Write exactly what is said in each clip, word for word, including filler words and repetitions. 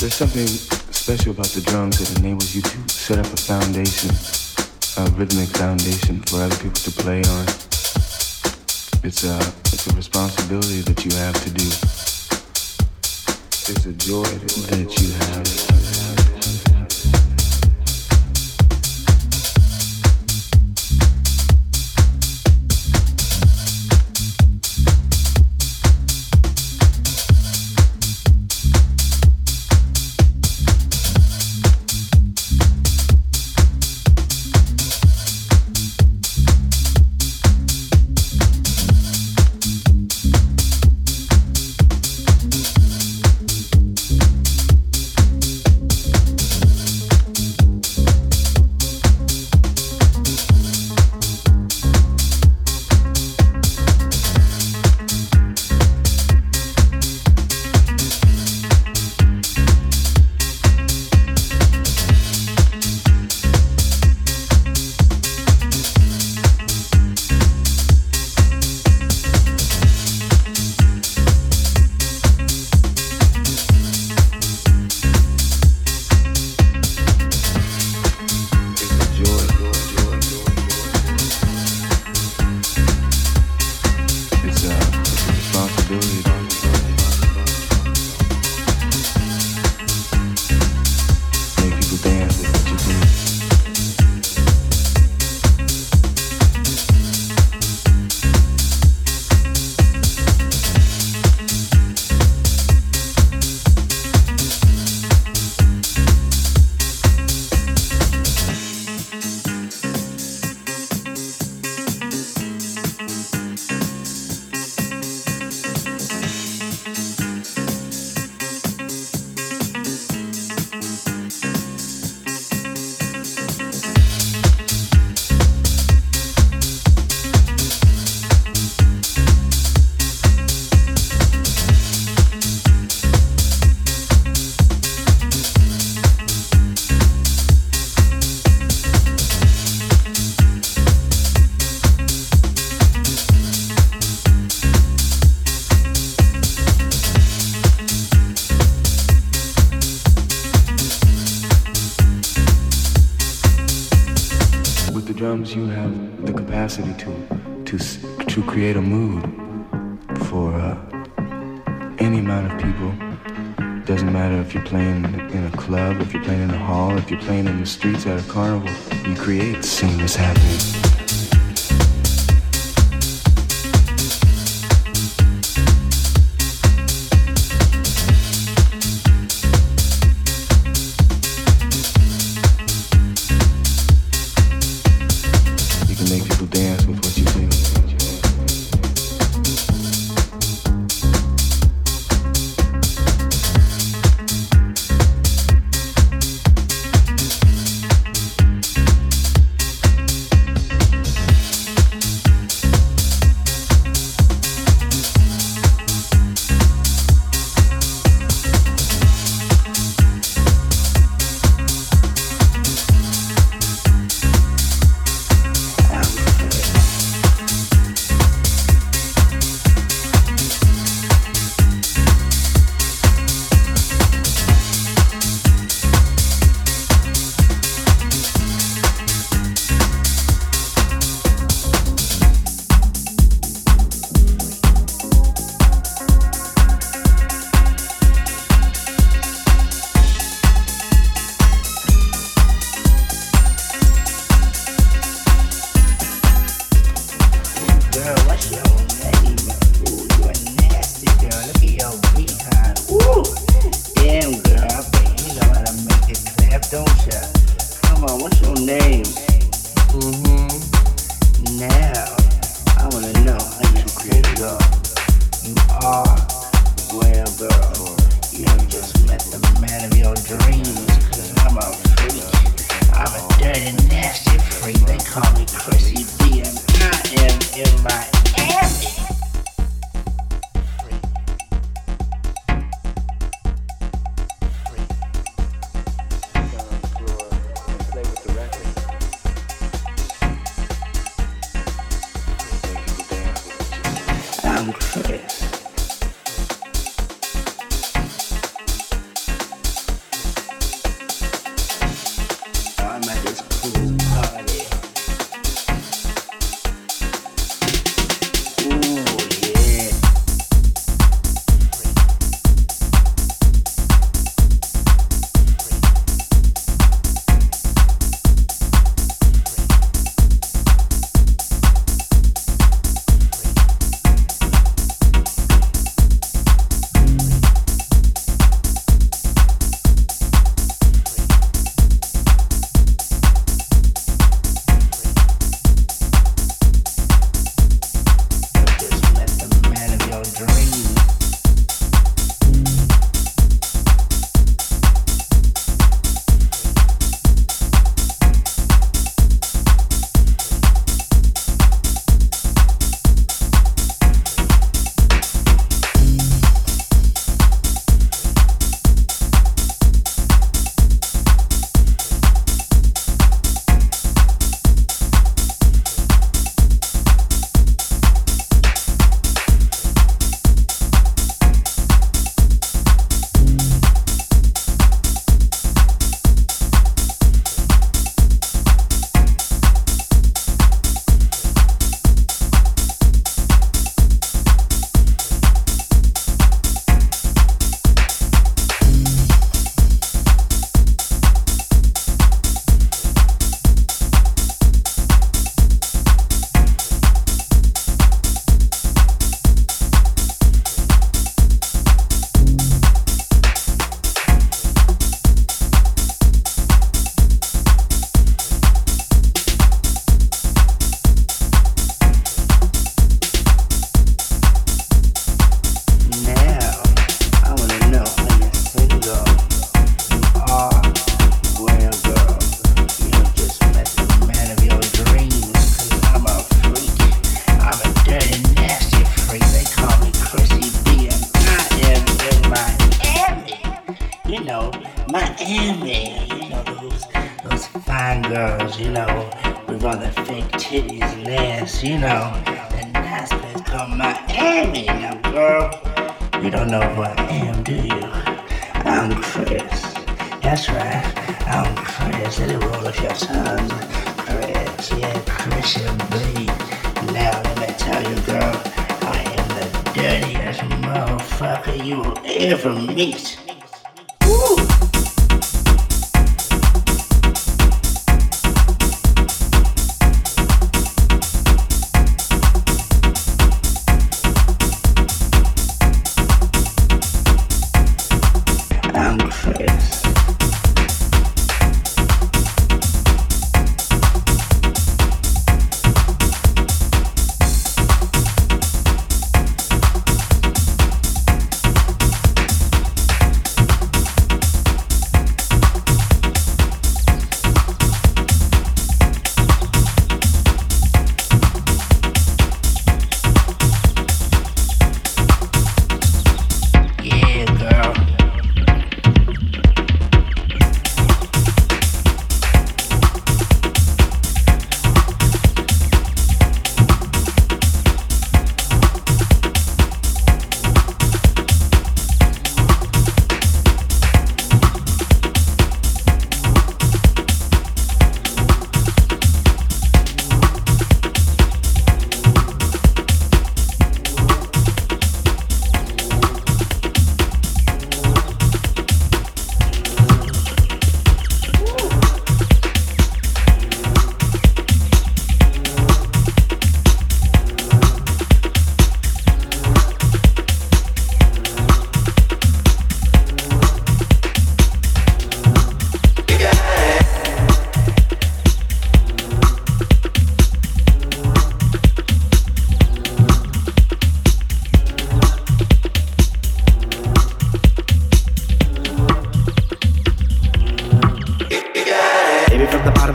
There's something special about the drums that enables you to set up a foundation, a rhythmic foundation for other people to play on. It's a, it's a responsibility that you have to do. It's a joy that you have. You have the capacity to to to create a mood for uh, any amount of people. Doesn't matter if you're playing in a club, if you're playing in a hall, if you're playing in the streets at a carnival. You create seamless happening. not Andy, you know, those, those fine girls, you know, with all the fake titties, lips, you know, and that's been called Miami. Now, girl, you don't know who I am, do you? I'm Chris. That's right, I'm Chris. Let it roll off your tongue, Chris. Yeah, Chris, your bleed. Now, let me tell you, girl, I am the dirtiest motherfucker you will ever meet. Woo!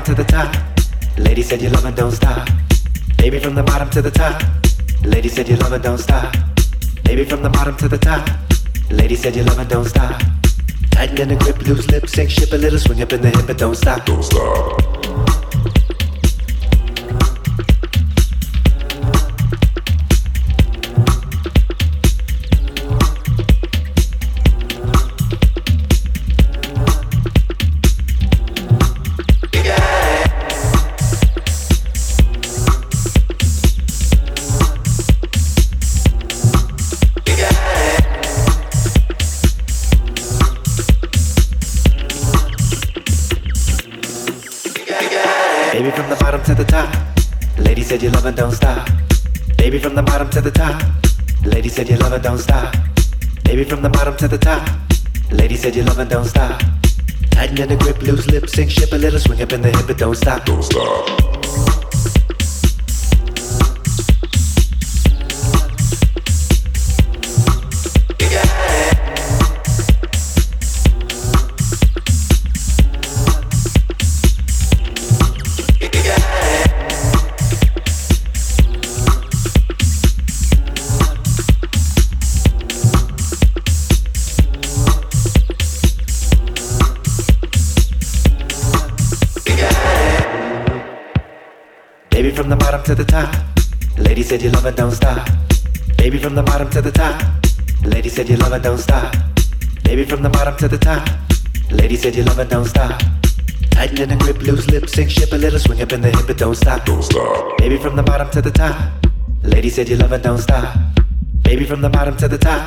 To the top, lady said you love and don't stop. Baby, from the bottom to the top, lady said you love and don't stop. Tighten in the grip, loose lips, sink ship a little, swing up in the hip, but don't stop. Don't stop. You love and don't stop. Baby, from the bottom to the top. Lady said you love and don't stop. Baby, from the bottom to the top. Lady said you love and don't stop. Tighten in the grip, loose lips, sink ship a little, swing up in the hip, but don't stop. Don't stop. To the top, lady said you love and don't stop. Baby, from the bottom to the top, lady said you love and don't stop. Baby, from the bottom to the top, lady said you love and don't stop. Tighten in the grip, loose lips, sink ship a little, swing up in the hip, but don't stop. Don't stop. Baby, from the bottom to the top, lady said you love and don't stop. Baby, from the bottom to the top,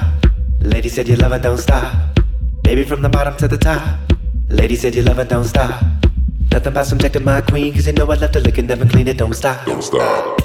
lady said you love and don't stop. Baby, from the bottom to the top, lady said you love and don't stop. Nothing about some checking my queen, cause you know I love to lick and never clean it, don't stop. Don't stop.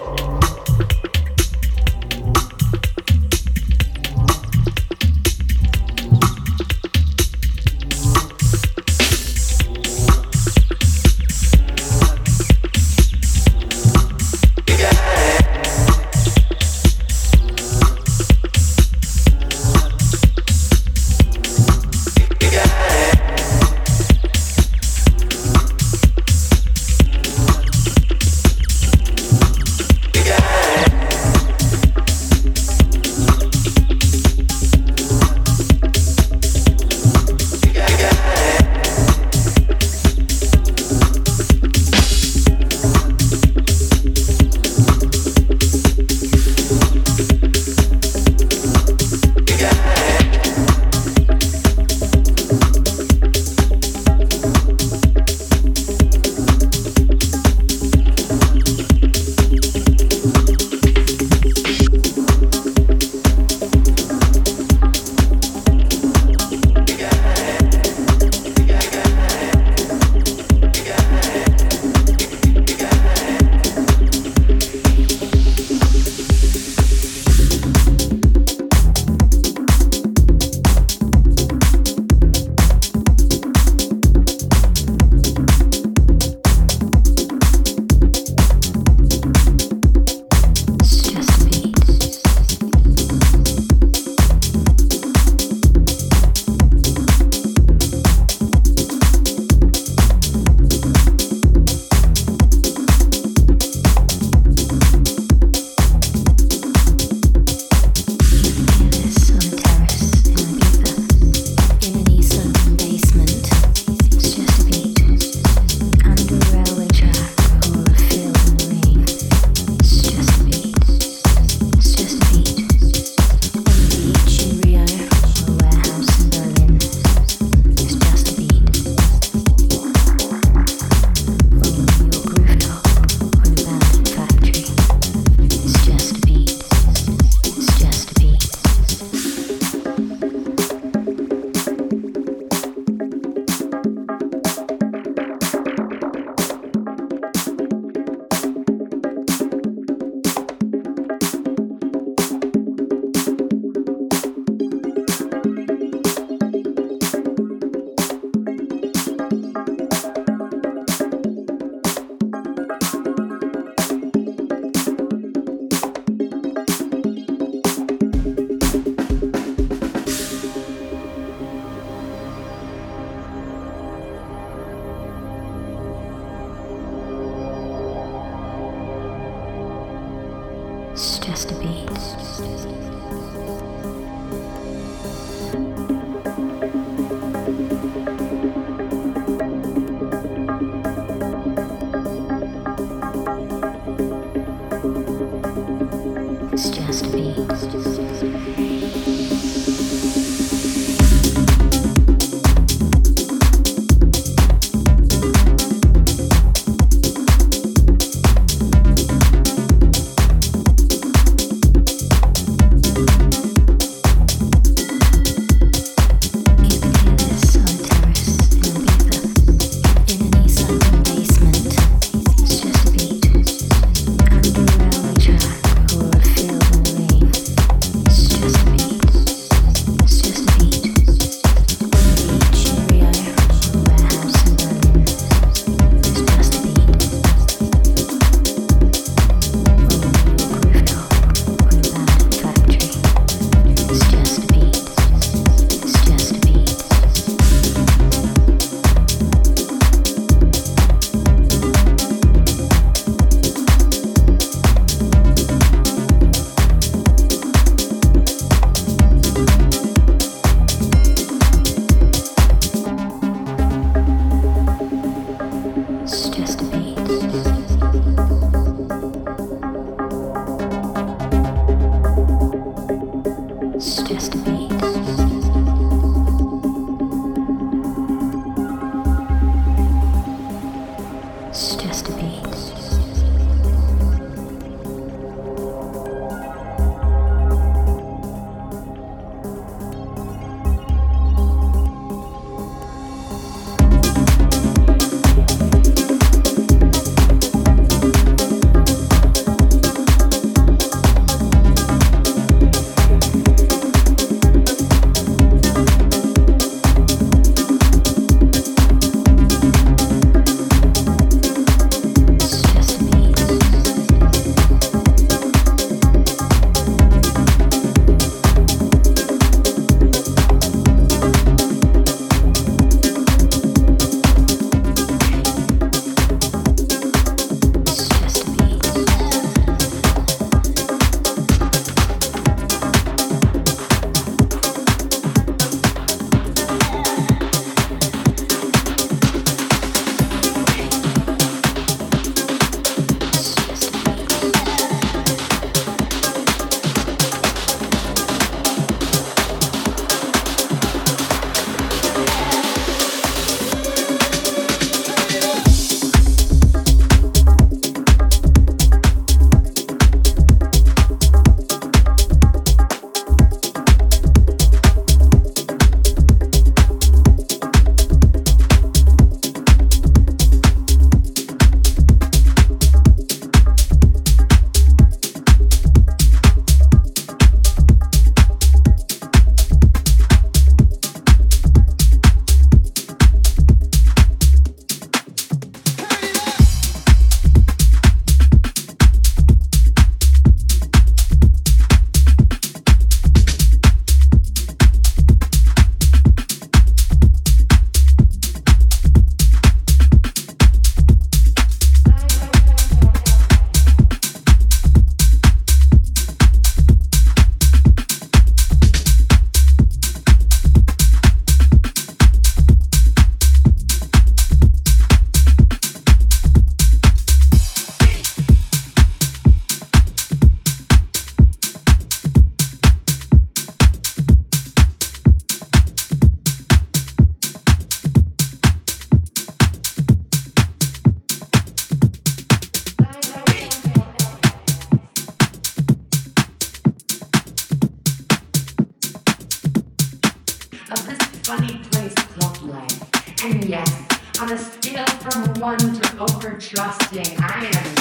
funny place called life. And yes, on a scale from one to over trusting, I am.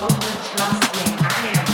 Over trusting, I am.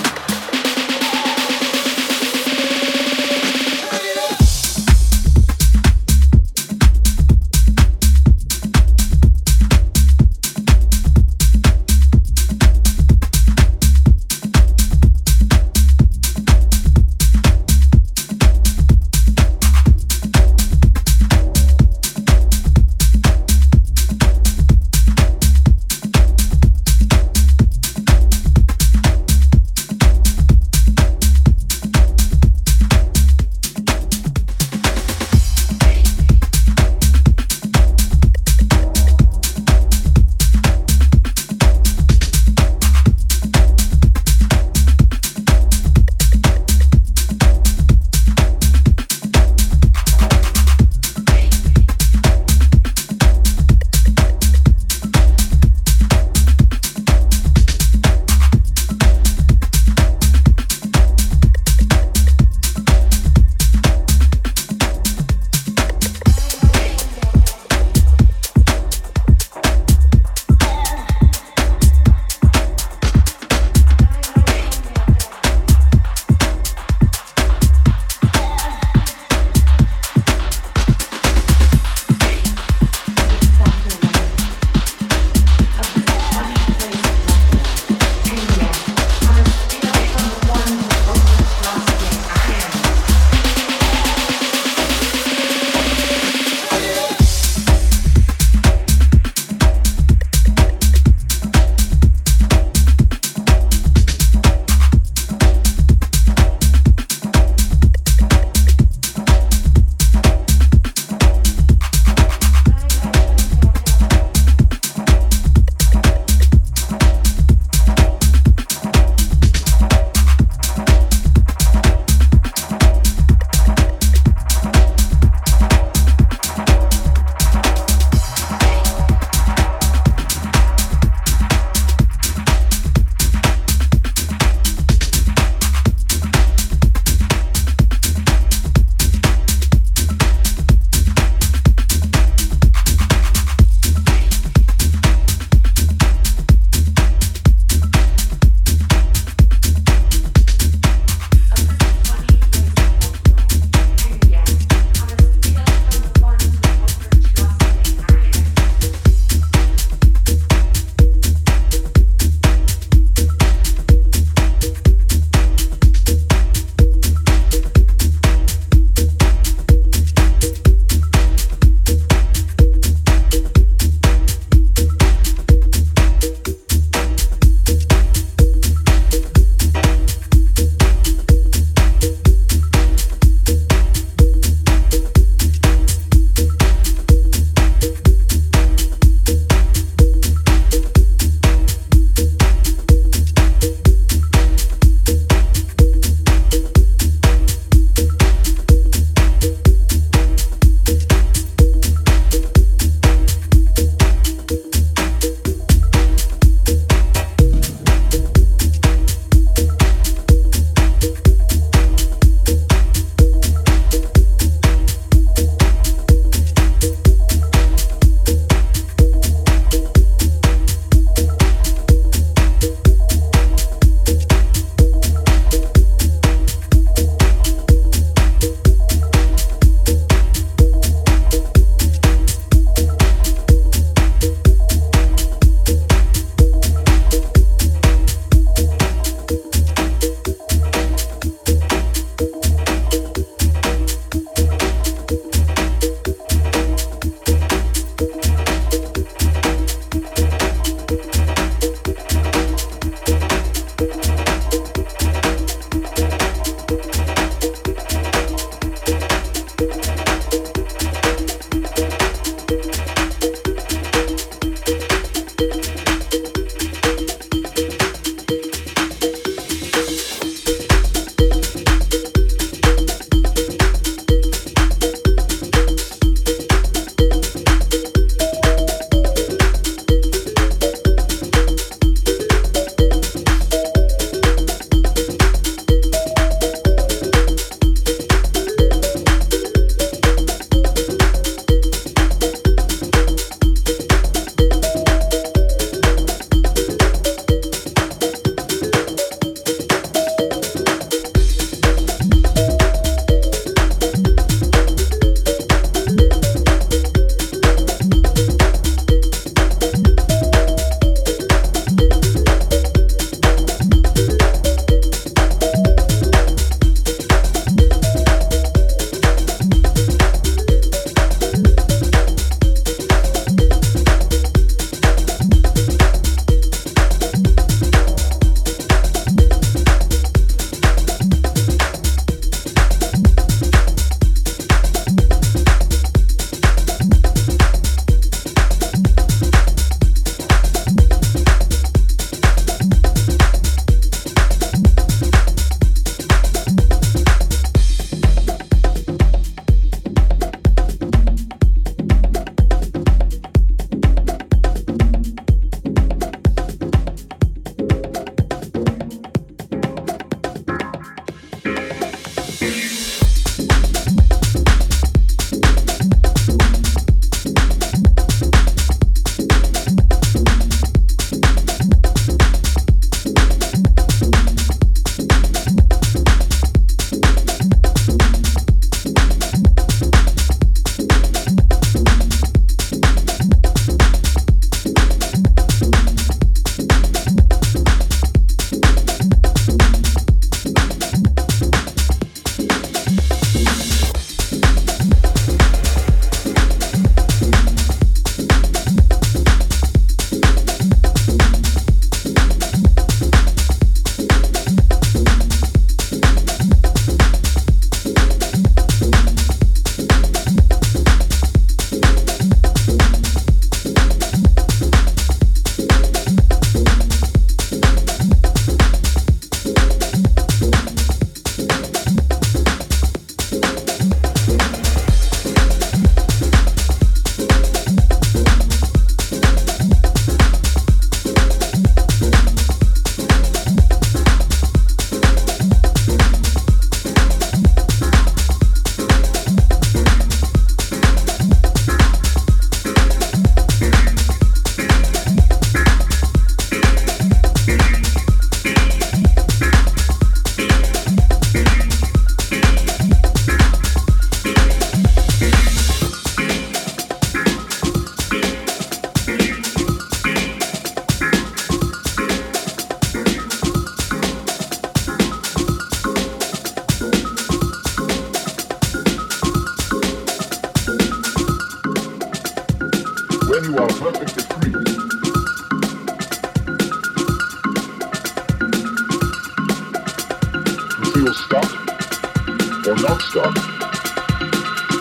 feel stuck or not stuck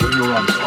when you're on.